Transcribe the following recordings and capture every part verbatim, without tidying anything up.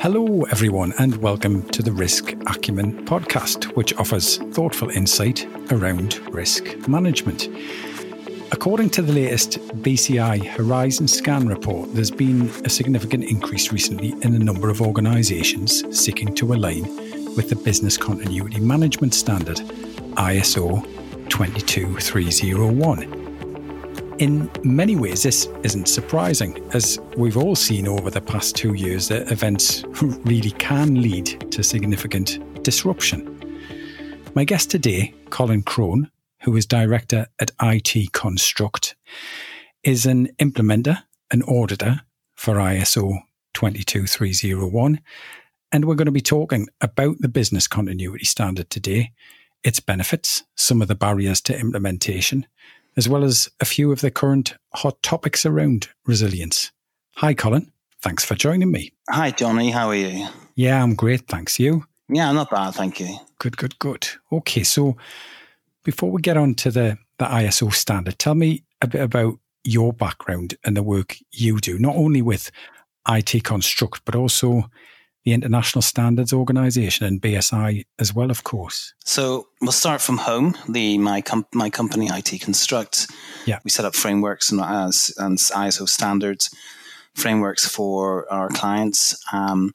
Hello everyone and welcome to the Risk Acumen podcast, which offers thoughtful insight around risk management. According to the latest B S I Horizon Scan report, there's been a significant increase recently in the number of organisations seeking to align with the Business Continuity Management Standard, I S O two two three zero one. In many ways, this isn't surprising, as we've all seen over the past two years that events really can lead to significant disruption. My guest today, Colin Crone, who is director at I T Construct, is an implementer, an auditor for I S O two two three zero one, and we're going to be talking about the Business Continuity Standard today, its benefits, some of the barriers to implementation, as well as a few of the current hot topics around resilience. Hi, Colin. Thanks for joining me. Hi, Johnny. How are you? Yeah, I'm great. Thanks. You? Yeah, not bad. Thank you. Good, good, good. Okay, so before we get on to the, the I S O standard, tell me a bit about your background and the work you do, not only with I T Construct, but also the International Standards Organization and B S I as well, of course. So we'll start from home. The my com- my company, I T Construct. Yeah, we set up frameworks and as and I S O standards frameworks for our clients. Um,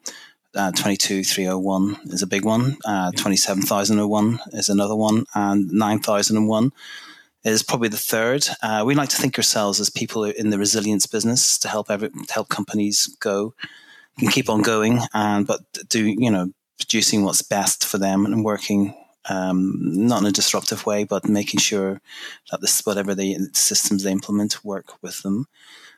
uh, twenty-two three oh one is a big one. Uh, yeah. twenty-seven thousand one is another one, and nine thousand one is probably the third. Uh, we like to think ourselves as people in the resilience business to help every to help companies go. Can keep on going, and but do you know producing what's best for them and working um, not in a disruptive way, but making sure that this whatever the systems they implement work with them.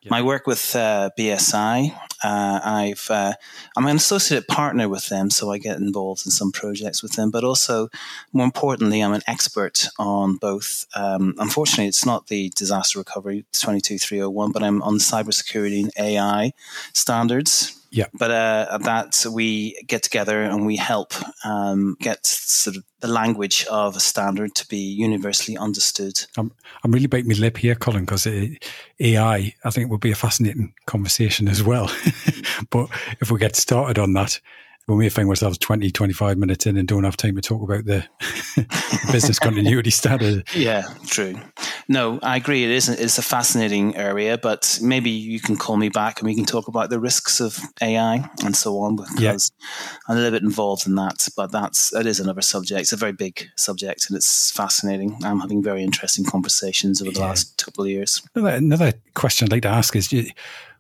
Yeah. My work with uh, B S I, uh, I've uh, I'm an associate partner with them, so I get involved in some projects with them. But also, more importantly, I'm an expert on both. Um, unfortunately, it's not the disaster recovery twenty-two three oh one, but I'm on cybersecurity and A I standards. Yeah, but uh, that we get together and we help um, get sort of the language of a standard to be universally understood. I'm I'm really biting my lip here, Colin, because A I I think would be a fascinating conversation as well. But if we get started on that, we may find ourselves twenty, twenty-five minutes in and don't have time to talk about the business continuity standard. Yeah, true. No, I agree. It is, it's a fascinating area, but maybe you can call me back and we can talk about the risks of A I and so on, because yeah. I'm a little bit involved in that, but that's, that is another subject. It's a very big subject and it's fascinating. I'm having very interesting conversations over the yeah. last couple of years. Another, another question I'd like to ask is,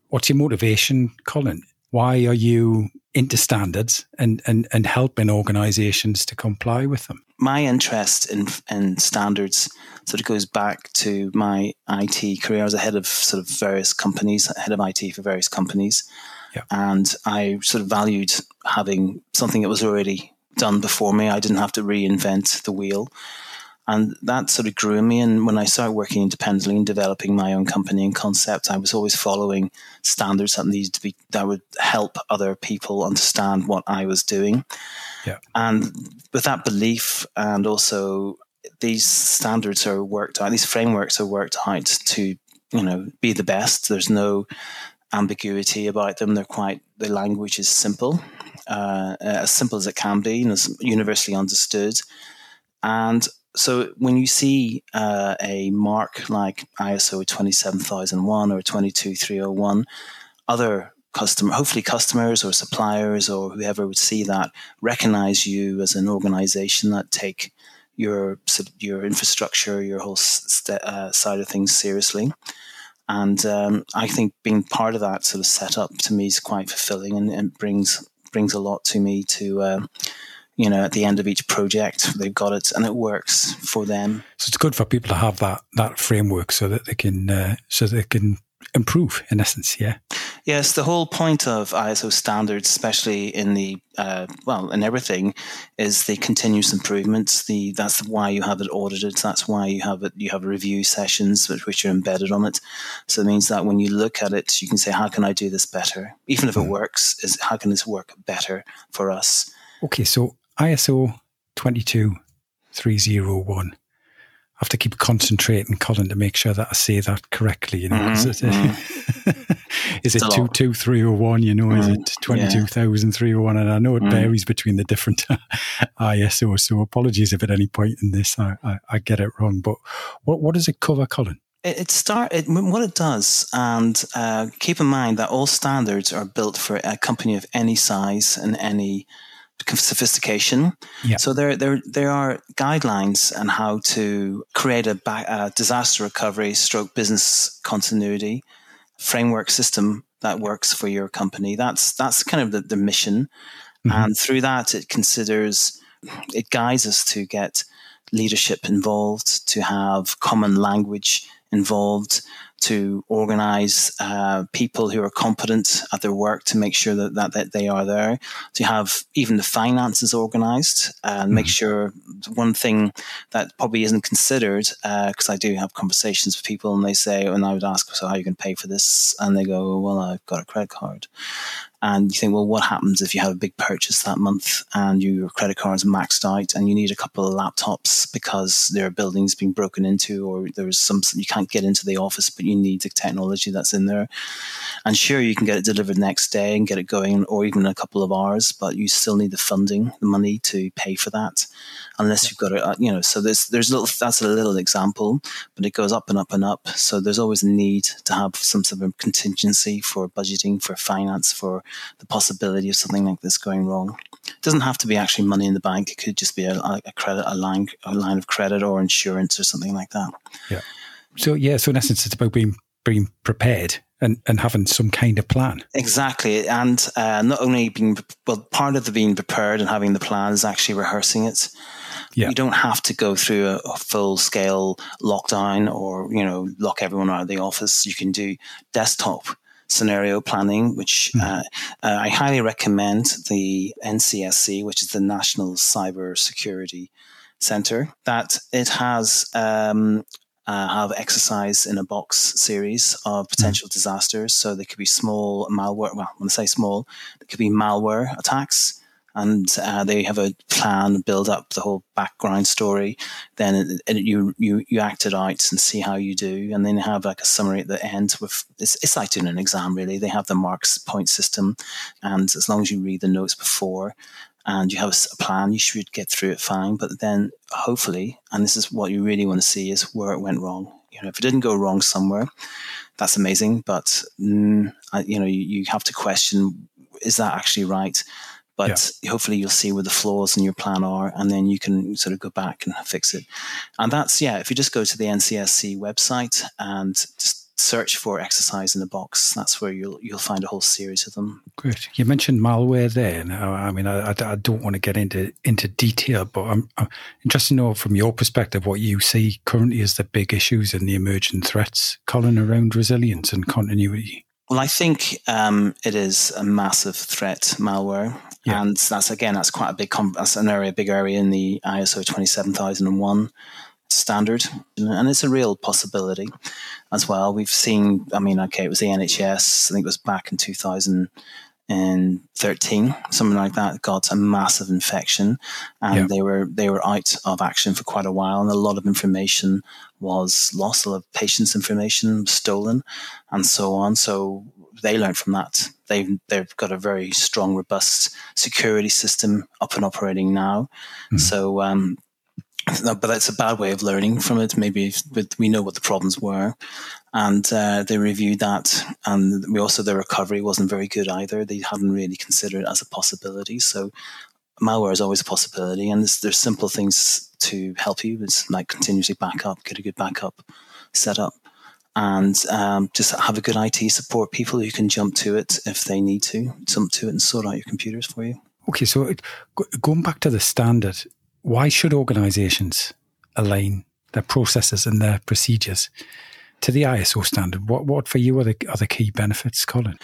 what's your motivation, Colin? Why are you into standards and, and, and helping organisations to comply with them? My interest in, in standards sort of goes back to my I T career. I was a head of sort of various companies, head of I T for various companies. Yeah. And I sort of valued having something that was already done before me. I didn't have to reinvent the wheel. And that sort of grew me. And when I started working independently and developing my own company and concept, I was always following standards that needed to be that would help other people understand what I was doing. Yeah. And with that belief, and also these standards are worked out, these frameworks are worked out to, you know, be the best. There's no ambiguity about them. They're quite, the language is simple, uh, as simple as it can be, and as universally understood. And so when you see uh, a mark like I S O twenty-seven thousand one or twenty-two three oh one, other customer, hopefully customers or suppliers or whoever would see that, recognize you as an organization that take your your infrastructure, your whole st- uh, side of things seriously. And um, I think being part of that sort of setup to me is quite fulfilling and, and brings brings a lot to me to... Uh, you know, at the end of each project, they've got it and it works for them. So it's good for people to have that that framework so that they can uh, so they can improve, in essence, yeah? Yes, the whole point of I S O standards, especially in the, uh, well, in everything, is the continuous improvements. The That's why you have it audited. That's why you have it. You have review sessions which, which are embedded on it. So it means that when you look at it, you can say, how can I do this better? Even if it mm. works, is how can this work better for us? Okay, so I S O twenty-two three oh one. I have to keep concentrating, Colin, to make sure that I say that correctly. You know, mm-hmm. Is it two two three oh one, you know, is it twenty-two thousand three hundred one? And I know it mm. varies between the different I S Os, so apologies if at any point in this I, I, I get it wrong. But what, what does it cover, Colin? It start it, what it does, and uh, keep in mind that all standards are built for a company of any size and any sophistication. Yeah. So there, there, there are guidelines on how to create a, ba- a disaster recovery, stroke business continuity framework system that works for your company. That's that's kind of the, the mission, mm-hmm. and through that, it considers, it guides us to get leadership involved, to have common language involved, to organize uh, people who are competent at their work to make sure that, that, that they are there, to have even the finances organized and make sure. One thing that probably isn't considered, because uh, I do have conversations with people and they say, and I would ask, so how are you going to pay for this? And they go, well, I've got a credit card. And you think, well, what happens if you have a big purchase that month and your credit card's maxed out and you need a couple of laptops because there are buildings being broken into, or there's some, you can't get into the office, but you need the technology that's in there. And sure, you can get it delivered next day and get it going, or even in a couple of hours, but you still need the funding, the money to pay for that, unless yeah. you've got it, you know. So there's there's little, that's a little example, but it goes up and up and up. So there's always a need to have some sort of contingency for budgeting, for finance, for the possibility of something like this going wrong. It doesn't have to be actually money in the bank. It could just be a, a credit, a line, a line of credit, or insurance, or something like that. Yeah. So yeah. So in essence, it's about being being prepared and, and having some kind of plan. Exactly, and uh, not only being well, part of the being prepared and having the plan is actually rehearsing it. Yeah. You don't have to go through a, a full-scale lockdown, or you know, lock everyone out of the office. You can do desktop scenario planning, which mm-hmm. uh, uh, I highly recommend the N C S C, which is the National Cyber Security Center, that it has um, uh, have exercise in a box series of potential mm-hmm. disasters. So there could be small malware, well, when I say small, there could be malware attacks. And uh, they have a plan, build up the whole background story. Then it, it, you you you act it out and see how you do. And then they have like a summary at the end with it's, it's like doing an exam, really. They have the marks point system, and as long as you read the notes before and you have a plan, you should get through it fine. But then hopefully, and this is what you really want to see, is where it went wrong. You know, if it didn't go wrong somewhere, that's amazing. But mm, I, you know, you, you have to question: is that actually right? But yeah. hopefully you'll see where the flaws in your plan are, and then you can sort of go back and fix it. And that's, yeah, if you just go to the N C S C website and just search for exercise in the box, that's where you'll you'll find a whole series of them. Great. You mentioned malware there. Now, I mean, I, I don't want to get into, into detail, but I'm, I'm interested to know from your perspective what you see currently as the big issues and the emerging threats, Colin, around resilience and continuity. Well, I think um, it is a massive threat, malware. Yeah. And that's, again, that's quite a big, that's an area, big area in the I S O twenty-seven thousand one standard. And it's a real possibility as well. We've seen, I mean, okay, it was the N H S, I think it was back in two thousand thirteen, something like that, got a massive infection. And yeah. they were they were out of action for quite a while. And a lot of information was lost, a lot of patients' information stolen and so on. So they learned from that. They've, they've got a very strong, robust security system up and operating now. Mm-hmm. So, um, but that's a bad way of learning from it. Maybe but we know what the problems were. And uh, they reviewed that. And we also, the recovery wasn't very good either. They hadn't really considered it as a possibility. So malware is always a possibility. And there's, there's simple things to help you. It's like continuously back up, get a good backup set up. And um, just have a good I T support people who can jump to it if they need to, jump to it and sort out your computers for you. Okay, so going back to the standard, why should organisations align their processes and their procedures to the I S O standard? What, what for you are the, are the key benefits, Colin?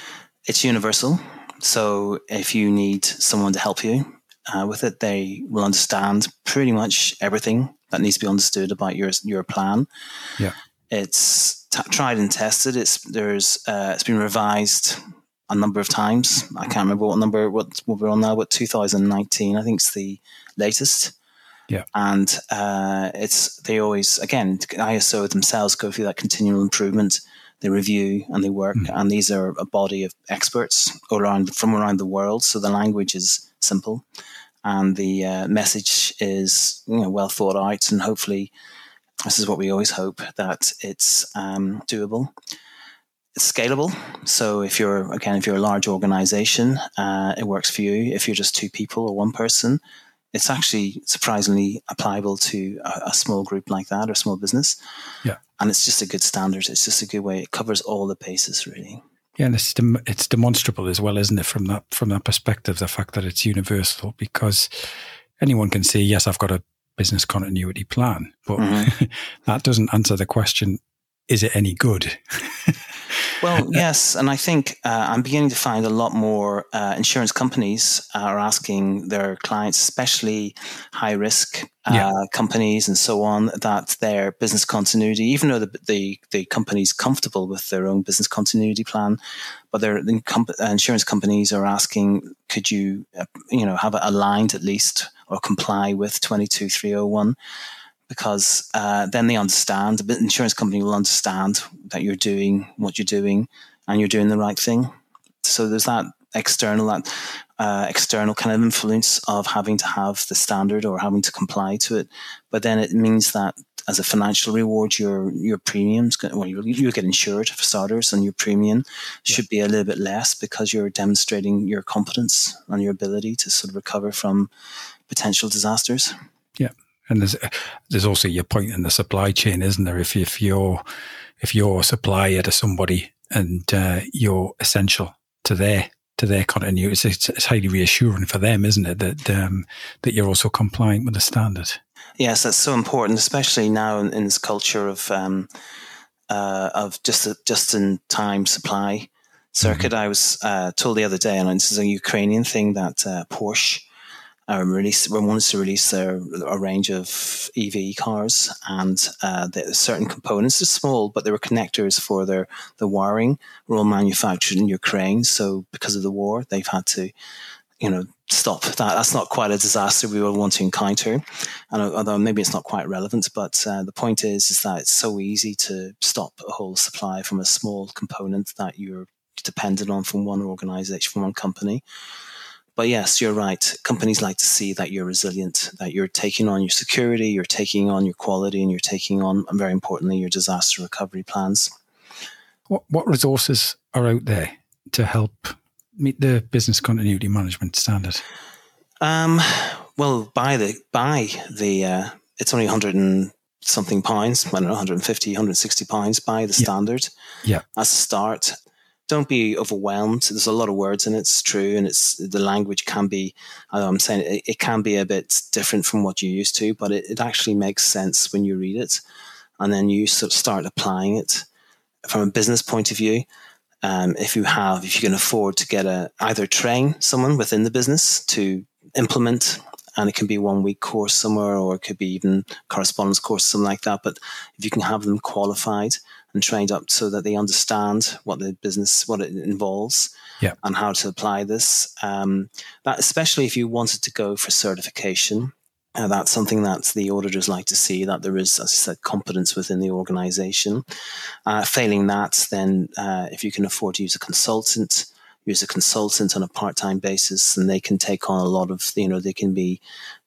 It's universal. So if you need someone to help you uh, with it, they will understand pretty much everything that needs to be understood about your your plan. Yeah. It's t- tried and tested. It's there's uh, it's been revised a number of times. I can't remember what number what, what we're on now. What two thousand nineteen? I think it's the latest. Yeah. And uh, it's they always again I S O themselves go through that continual improvement. they review and they work. Mm. And these are a body of experts around from around the world. So the language is simple and the uh, message is, you know, well thought out. And hopefully, this is what we always hope, that it's um, doable. It's scalable. So if you're, again, if you're a large organization, uh, it works for you. If you're just two people or one person, it's actually surprisingly applicable to a, a small group like that or small business. Yeah. And it's just a good standard. It's just a good way. It covers all the bases, really. Yeah, and it's dem- it's demonstrable as well, isn't it? From that from that perspective, the fact that it's universal, because anyone can say, yes, I've got a business continuity plan, but mm-hmm. that doesn't answer the question, is it any good? Well, yes. And I think uh, I'm beginning to find a lot more uh, insurance companies are asking their clients, especially high risk uh, yeah. companies and so on, that their business continuity, even though the, the, the company's comfortable with their own business continuity plan, but their insurance companies are asking, could you, uh, you know, have it aligned at least or comply with twenty-two three oh one? Because uh, then they understand, the insurance company will understand that you're doing what you're doing and you're doing the right thing. So there's that external that uh, external kind of influence of having to have the standard or having to comply to it. But then it means that as a financial reward, your your premiums, well, you, you get insured for starters, and your premium should be a little bit less because you're demonstrating your competence and your ability to sort of recover from potential disasters. Yeah. And there's there's also your point in the supply chain, isn't there? If if you're if you're a supplier to somebody and uh, you're essential to their to their continuity, it's, it's, it's highly reassuring for them, isn't it? That um, that you're also compliant with the standard. Yes, that's so important, especially now in, in this culture of um, uh, of just a, just in time supply circuit. Mm-hmm. I was uh, told the other day, and this is a Ukrainian thing, that uh, Porsche. Uh, release, wanted to release their, a range of E V cars, and uh, the certain components are small, but there were connectors for their the wiring were all manufactured in Ukraine. So because of the war, they've had to, you know, stop that. That's not quite a disaster we would want to encounter. And although maybe it's not quite relevant, but uh, the point is, is that it's so easy to stop a whole supply from a small component that you're dependent on from one organization, from one company. But yes, you're right. Companies like to see that you're resilient, that you're taking on your security, you're taking on your quality, and you're taking on, and very importantly, your disaster recovery plans. What, what resources are out there to help meet the business continuity management standard? Um, well, by the by the uh, it's only one hundred and something pounds, I don't know, one hundred fifty, one hundred sixty pounds by the standard. Yeah, yeah. As a start. Don't be overwhelmed. There's a lot of words in it, it's true, and it's the language can be, I know I'm saying it, it can be a bit different from what you're used to, but it, it actually makes sense when you read it, and then you sort of start applying it. From a business point of view, um, if you have, if you can afford to get a, either train someone within the business to implement, and it can be one week course somewhere, or it could be even correspondence course, something like that. But if you can have them qualified and trained up so that they understand what the business, what it involves, yeah. and how to apply this. Um, that especially if you wanted to go for certification, uh, that's something that the auditors like to see, that there is, as I said, competence within the organization. Uh, failing that, then uh, if you can afford to use a consultant, use a consultant on a part-time basis, and they can take on a lot of, you know, they can be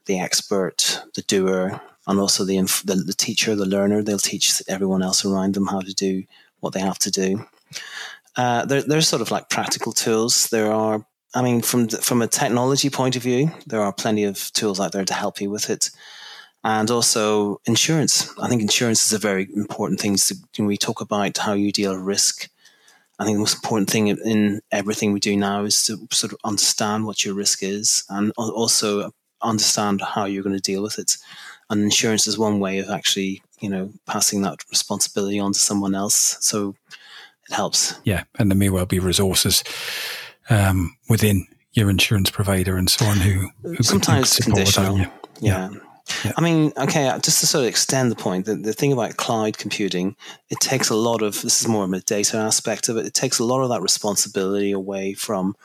the expert, the doer, and also the, the the teacher, the learner. They'll teach everyone else around them how to do what they have to do. Uh, there, there's sort of like practical tools. There are, I mean, from the, from a technology point of view, there are plenty of tools out there to help you with it. And also insurance. I think insurance is a very important thing. So when we talk about how you deal with risk, I think the most important thing in everything we do now is to sort of understand what your risk is, and also understand how you're going to deal with it. And insurance is one way of actually, you know, passing that responsibility on to someone else. So it helps. Yeah. And there may well be resources um, within your insurance provider and so on who, who sometimes can, who can support conditional. That. Yeah. Yeah. Yeah. I mean, okay, just to sort of extend the point, the, the thing about cloud computing, it takes a lot of, this is more of a data aspect of it, it takes a lot of that responsibility away from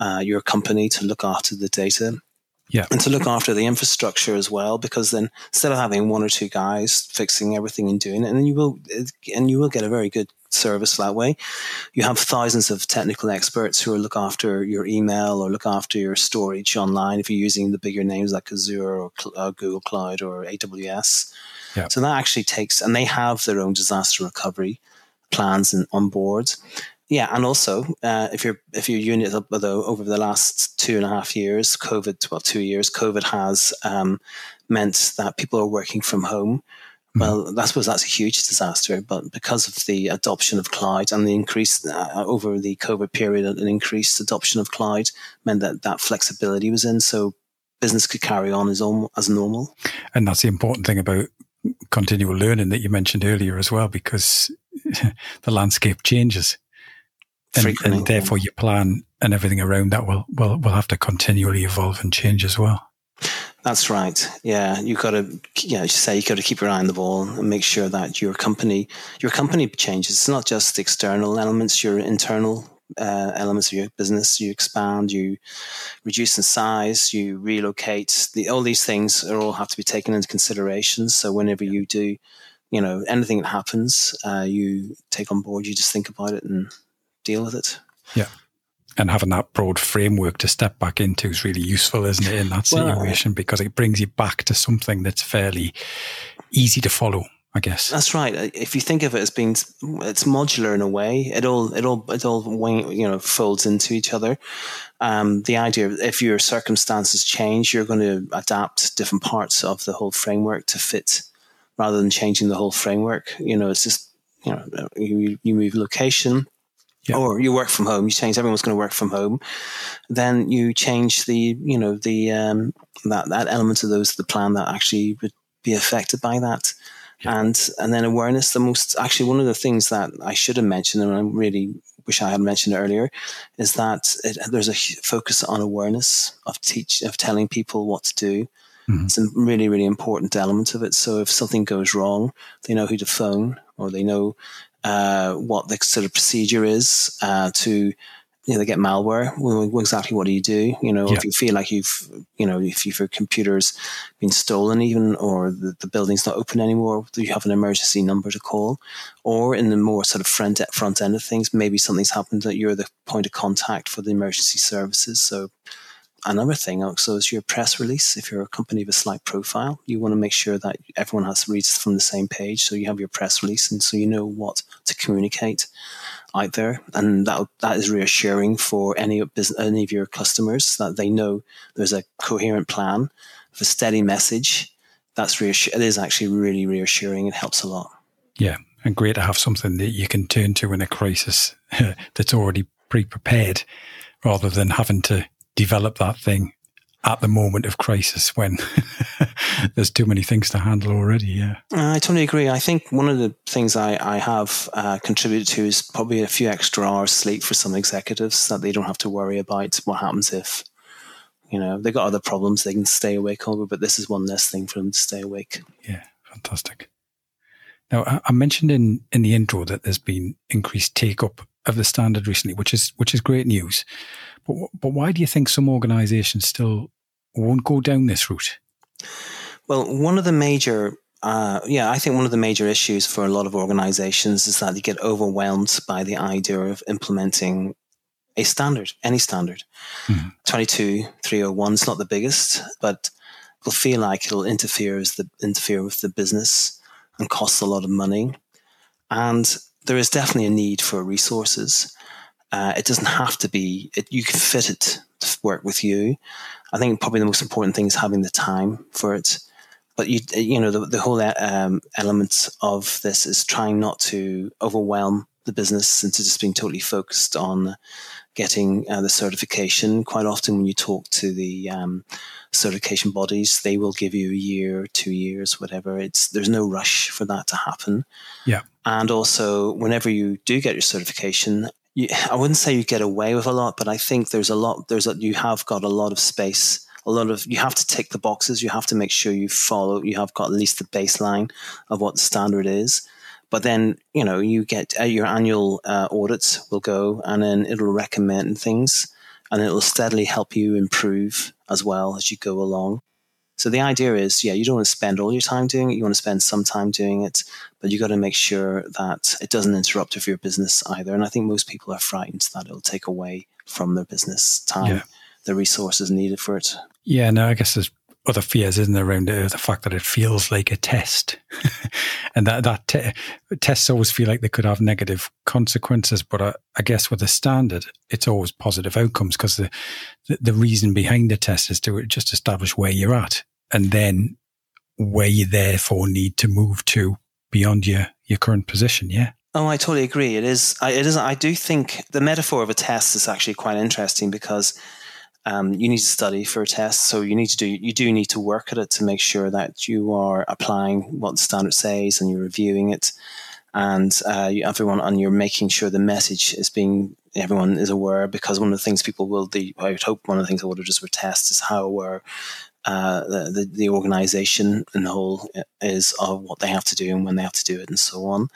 uh, your company to look after the data. Yeah. And to look after the infrastructure as well, because then instead of having one or two guys fixing everything and doing it, and you will, and you will get a very good service that way. You have thousands of technical experts who look after your email or look after your storage online if you're using the bigger names like Azure or uh, Google Cloud or A W S. Yep. So that actually takes, and they have their own disaster recovery plans and on board. Yeah, and also uh, if your if your unit, although over the last two and a half years, COVID, well, two years, COVID has um, meant that people are working from home. Well, I suppose that's a huge disaster, but because of the adoption of cloud and the increase uh, over the COVID period, an increased adoption of cloud meant that that flexibility was in, so business could carry on as, as normal. And that's the important thing about continual learning that you mentioned earlier as well, because the landscape changes. And, and therefore your plan and everything around that will, will, will have to continually evolve and change as well. That's right. Yeah, you've got to, yeah, as you say, you've got to keep your eye on the ball and make sure that your company, your company changes. It's not just the external elements; your internal uh, elements of your business. You expand, you reduce in size, you relocate. The, all these things are all have to be taken into consideration. So whenever you do, you know, anything that happens, uh, you take on board. You just think about it and deal with it. Yeah. And having that broad framework to step back into is really useful, isn't it, in that situation? Well, because it brings you back to something that's fairly easy to follow, I guess. That's right. If you think of it as being, it's modular in a way. It all, it all, it all, you know, folds into each other. Um, the idea of if your circumstances change, you're going to adapt different parts of the whole framework to fit, rather than changing the whole framework. You know, it's just, you know, you, you move location. Yeah. Or you work from home. You change. Everyone's going to work from home. Then you change the, you know, the um, that that element of those the plan that actually would be affected by that, yeah. and and then awareness. The most actually one of the things that I should have mentioned, and I really wish I had mentioned earlier, is that it, there's a focus on awareness of teach of telling people what to do. Mm-hmm. It's a really really important element of it. So if something goes wrong, they know who to phone, or they know. Uh, what the sort of procedure is uh, to, you know, they get malware. Well, exactly what do you do? You know, yeah. If you feel like you've, you know, if your computer's been stolen even, or the, the building's not open anymore, you have an emergency number to call. Or in the more sort of front, front end of things, maybe something's happened that you're the point of contact for the emergency services. So another thing also is your press release. If you're a company with a slight profile, you want to make sure that everyone has reads from the same page. So you have your press release, and so you know what to communicate out there, and that that is reassuring for any business, any of your customers, that they know there's a coherent plan, a steady message. That's reassur- It is actually really reassuring. It helps a lot. Yeah, and great to have something that you can turn to in a crisis that's already pre-prepared, rather than having to develop that thing at the moment of crisis when there's too many things to handle already. Yeah, uh, I totally agree. I think one of the things I, I have uh, contributed to is probably a few extra hours sleep for some executives, that they don't have to worry about what happens if, you know, they've got other problems they can stay awake over, but this is one less thing for them to stay awake. Yeah, fantastic. Now, I, I mentioned in, in the intro that there's been increased take-up of the standard recently, which is which is great news. But but why do you think some organisations still won't go down this route? Well, one of the major, uh, yeah, I think one of the major issues for a lot of organisations is that they get overwhelmed by the idea of implementing a standard, any standard. Mm-hmm. twenty-two three oh one is not the biggest, but will feel like it'll interfere as the interfere with the business and costs a lot of money. And there is definitely a need for resources. Uh, it doesn't have to be, it, you can fit it to work with you. I think probably the most important thing is having the time for it. But, you you know, the, the whole um, element of this is trying not to overwhelm the business into just being totally focused on getting uh, the certification. Quite often when you talk to the um, certification bodies, they will give you a year, two years, whatever. It's there's no rush for that to happen. Yeah. And also, whenever you do get your certification, you, I wouldn't say you get away with a lot, but I think there's a lot. There's a, you have got a lot of space. A lot of you have to tick the boxes. You have to make sure you follow. You have got at least the baseline of what the standard is. But then, you know, you get uh, your annual uh, audits will go, and then it'll recommend things, and it'll steadily help you improve as well as you go along. So the idea is, yeah, you don't want to spend all your time doing it. You want to spend some time doing it, but you got to make sure that it doesn't interrupt with your business either. And I think most people are frightened that it'll take away from their business time, yeah. the resources needed for it. Yeah, no, I guess there's other fears, isn't there, around the fact that it feels like a test. And that, that te- tests always feel like they could have negative consequences. But I, I guess with a standard, it's always positive outcomes, because the, the, the reason behind the test is to just establish where you're at, and then where you therefore need to move to beyond your, your current position, yeah? Oh, I totally agree. It is. I, it is. I do think the metaphor of a test is actually quite interesting, because um, you need to study for a test, so you need to do. You do need to work at it to make sure that you are applying what the standard says, and you're reviewing it, and uh, you, everyone, and you're making sure the message is being. Everyone is aware, because one of the things people will. The I would hope one of the things I would have just for tests is how aware. Uh, the, the, the organization and the whole is of what they have to do and when they have to do it and so on.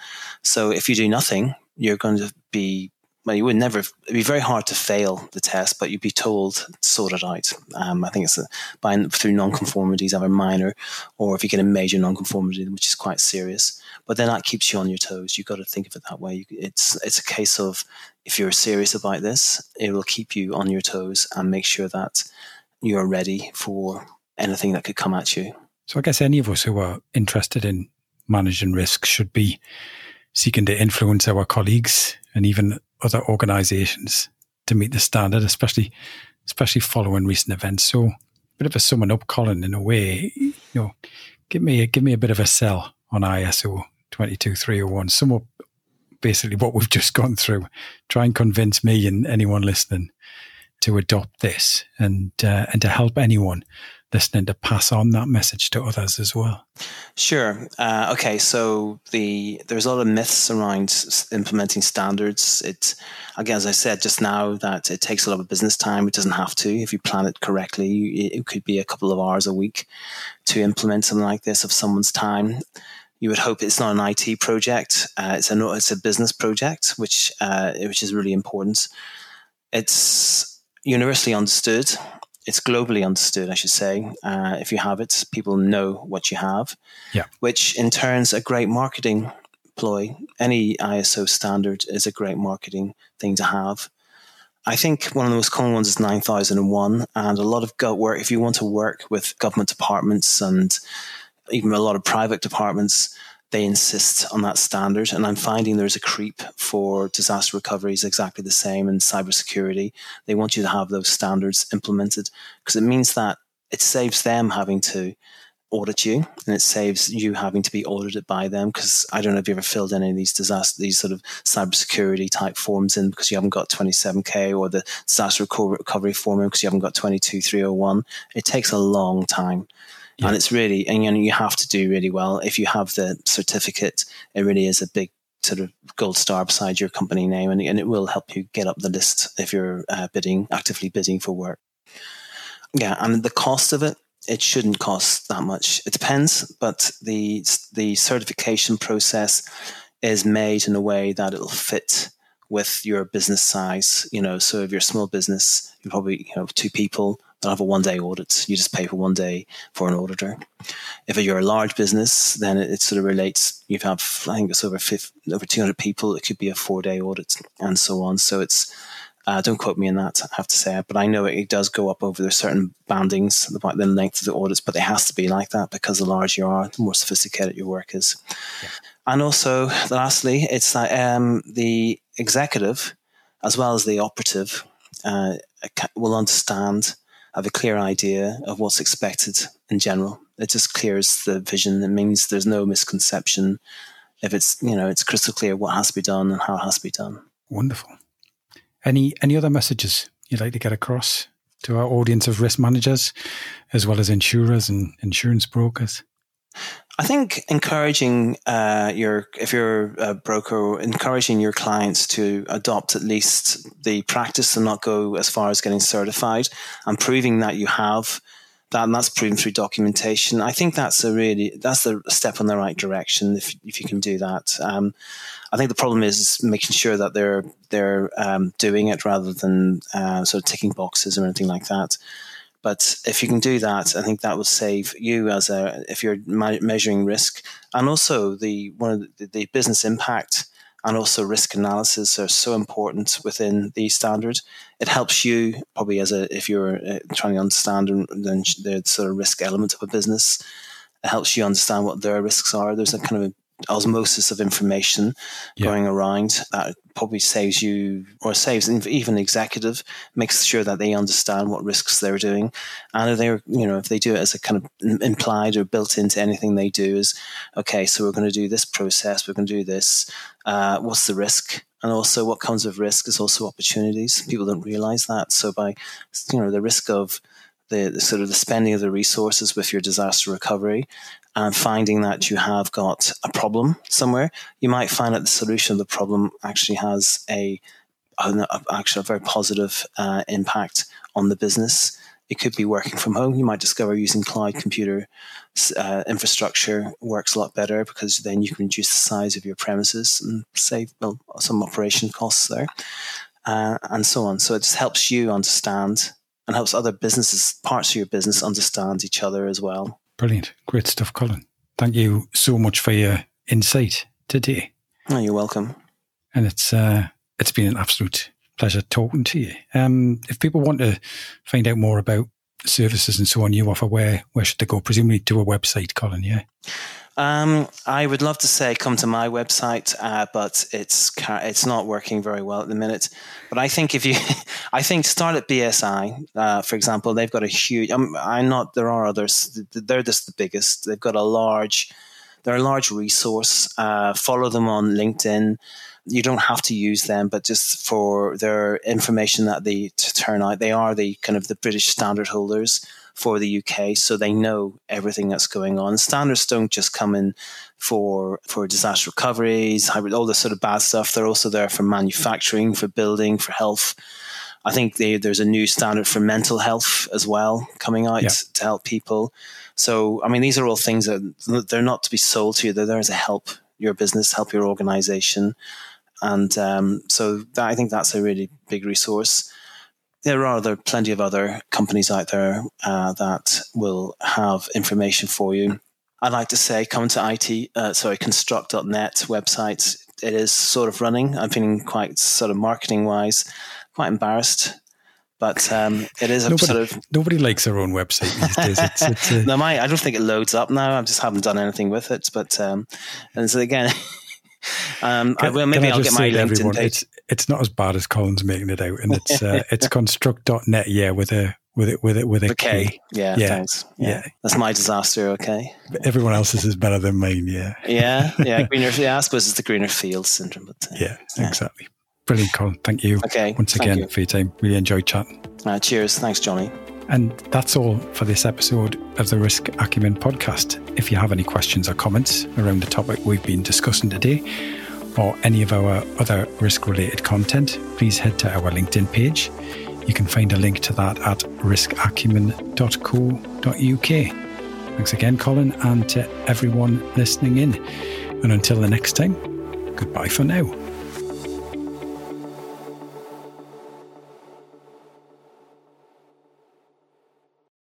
So if you do nothing, you're going to be, well, you would never, it'd be very hard to fail the test, but you'd be told, sort it out. Um, I think it's a, by through nonconformities, either minor or if you get a major nonconformity, which is quite serious. But then that keeps you on your toes. You've got to think of it that way. It's, it's a case of if you're serious about this, it will keep you on your toes and make sure that you're ready for anything that could come at you. So I guess any of us who are interested in managing risk should be seeking to influence our colleagues and even other organisations to meet the standard, especially especially following recent events. So a bit of a summing up, Colin, in a way, you know, give me a, give me a bit of a sell on I S O twenty-two three oh one. Sum up basically what we've just gone through. Try and convince me and anyone listening to adopt this, and uh, and to help anyone listening to pass on that message to others as well. Sure. Uh, okay. So the there's a lot of myths around implementing standards. It again, as I said just now, that it takes a lot of business time. It doesn't have to. If you plan it correctly, it could be a couple of hours a week to implement something like this of someone's time. You would hope it's not an I T project. Uh, it's a it's a business project, which uh, which is really important. It's universally understood. It's globally understood, I should say. Uh, if you have it, people know what you have, yeah. Which in turn is a great marketing ploy. Any I S O standard is a great marketing thing to have. I think one of the most common ones is nine thousand one, and a lot of go- work, if you want to work with government departments and even a lot of private departments, they insist on that standard. And I'm finding there's a creep for disaster recovery is exactly the same, and cybersecurity. They want you to have those standards implemented, because it means that it saves them having to audit you, and it saves you having to be audited by them. Because I don't know if you ever filled any of these disaster, these sort of cybersecurity type forms in because you haven't got twenty-seven K, or the disaster recovery form in because you haven't got twenty-two three oh one. It takes a long time. Yeah. And it's really, and you know, you have to do really well. If you have the certificate, it really is a big sort of gold star beside your company name, and, and it will help you get up the list if you're uh, bidding, actively bidding for work. Yeah, and the cost of it, it shouldn't cost that much. It depends, but the the certification process is made in a way that it'll fit with your business size. You know, so if you're a small business, you probably you know two people. They'll have a one-day audit. You just pay for one day for an auditor. If you're a large business, then it, it sort of relates. You have, I think it's over fifty, over two hundred people. It could be a four-day audit and so on. So it's, uh, don't quote me on that, I have to say. But I know it, it does go up over there's certain bandings about the length of the audits, but it has to be like that, because the larger you are, the more sophisticated your work is. Yeah. And also, lastly, it's that um, the executive, as well as the operative, uh, will understand, have a clear idea of what's expected in general. It just clears the vision. It means there's no misconception. If it's, you know, it's crystal clear what has to be done and how it has to be done. Wonderful. Any any other messages you'd like to get across to our audience of risk managers, as well as insurers and insurance brokers? I think encouraging uh, your, if you're a broker, encouraging your clients to adopt at least the practice and not go as far as getting certified, and proving that you have that, and that's proven through documentation. I think that's a really, that's a step in the right direction if if you can do that. Um, I think the problem is making sure that they're, they're um, doing it rather than uh, sort of ticking boxes or anything like that. But if you can do that, I think that will save you as a, if you're measuring risk, and also the one of the, the business impact and also risk analysis are so important within the standard. It helps you probably as a, if you're trying to understand the sort of risk element of a business, it helps you understand what their risks are. There's a kind of a osmosis of information yeah. going around that probably saves you, or saves even executive, makes sure that they understand what risks they're doing. And if they're, you know, if they do it as a kind of implied or built into anything they do is, okay, so we're going to do this process, we're going to do this. Uh, what's the risk? And also what comes with risk is also opportunities. People don't realize that. So by, you know, the risk of the, the sort of the spending of the resources with your disaster recovery, and finding that you have got a problem somewhere, you might find that the solution of the problem actually has a, a, a actually a very positive uh, impact on the business. It could be working from home. You might discover using cloud computer uh, infrastructure works a lot better, because then you can reduce the size of your premises and save well, some operation costs there, uh, and so on. So it just helps you understand and helps other businesses, parts of your business, understand each other as well. Brilliant. Great stuff, Colin. Thank you so much for your insight today. Oh, you're welcome. And it's uh, it's been an absolute pleasure talking to you. Um, if people want to find out more about services and so on you offer, where, where should they go? Presumably to a website, Colin, yeah? Um, I would love to say come to my website, uh, but it's it's not working very well at the minute. But I think if you, I think start at B S I, uh, for example. They've got a huge. I'm, I'm not. There are others. They're just the biggest. They've got a large. They're a large resource. Uh, follow them on LinkedIn. You don't have to use them, but just for their information that they to turn out, they are the kind of the British standard holders for the U K, so they know everything that's going on. Standards don't just come in for for disaster recoveries, hybrid, all this sort of bad stuff. They're also there for manufacturing, for building, for health. I think they, there's a new standard for mental health as well coming out yeah. to help people. So, I mean, these are all things that they're not to be sold to you. They're there to help your business, help your organization. And um, so that, I think that's a really big resource. There are other, plenty of other companies out there uh, that will have information for you. I'd like to say come to I T, uh, sorry, construct dot net website. It is sort of running. I've been quite sort of marketing-wise, quite embarrassed. But um, it is a nobody, sort of... Nobody likes their own website these days. It's, it's, uh... no, my, I don't think it loads up now. I just haven't done anything with it. But um, and so again... Um, can, I will, maybe I I'll get my LinkedIn everyone, page. It's, it's not as bad as Colin's making it out, and it's uh, it's construct dot net, yeah, with a with it with it with a the K. K. Yeah, yeah, thanks. Yeah. yeah, that's my disaster. Okay, but everyone else's is better than mine. Yeah, yeah, yeah. Greener, yeah. I suppose it's the greener field syndrome. But, uh, yeah, yeah, exactly. Brilliant, Colin. Thank you. Okay, once again you. for your time. Really enjoyed chatting. Uh, cheers. Thanks, Johnny. And that's all for this episode of the Risk Acumen podcast. If you have any questions or comments around the topic we've been discussing today, or any of our other risk-related content, please head to our LinkedIn page. You can find a link to that at risk acumen dot co dot u k. Thanks again, Colin, and to everyone listening in. And until the next time, goodbye for now.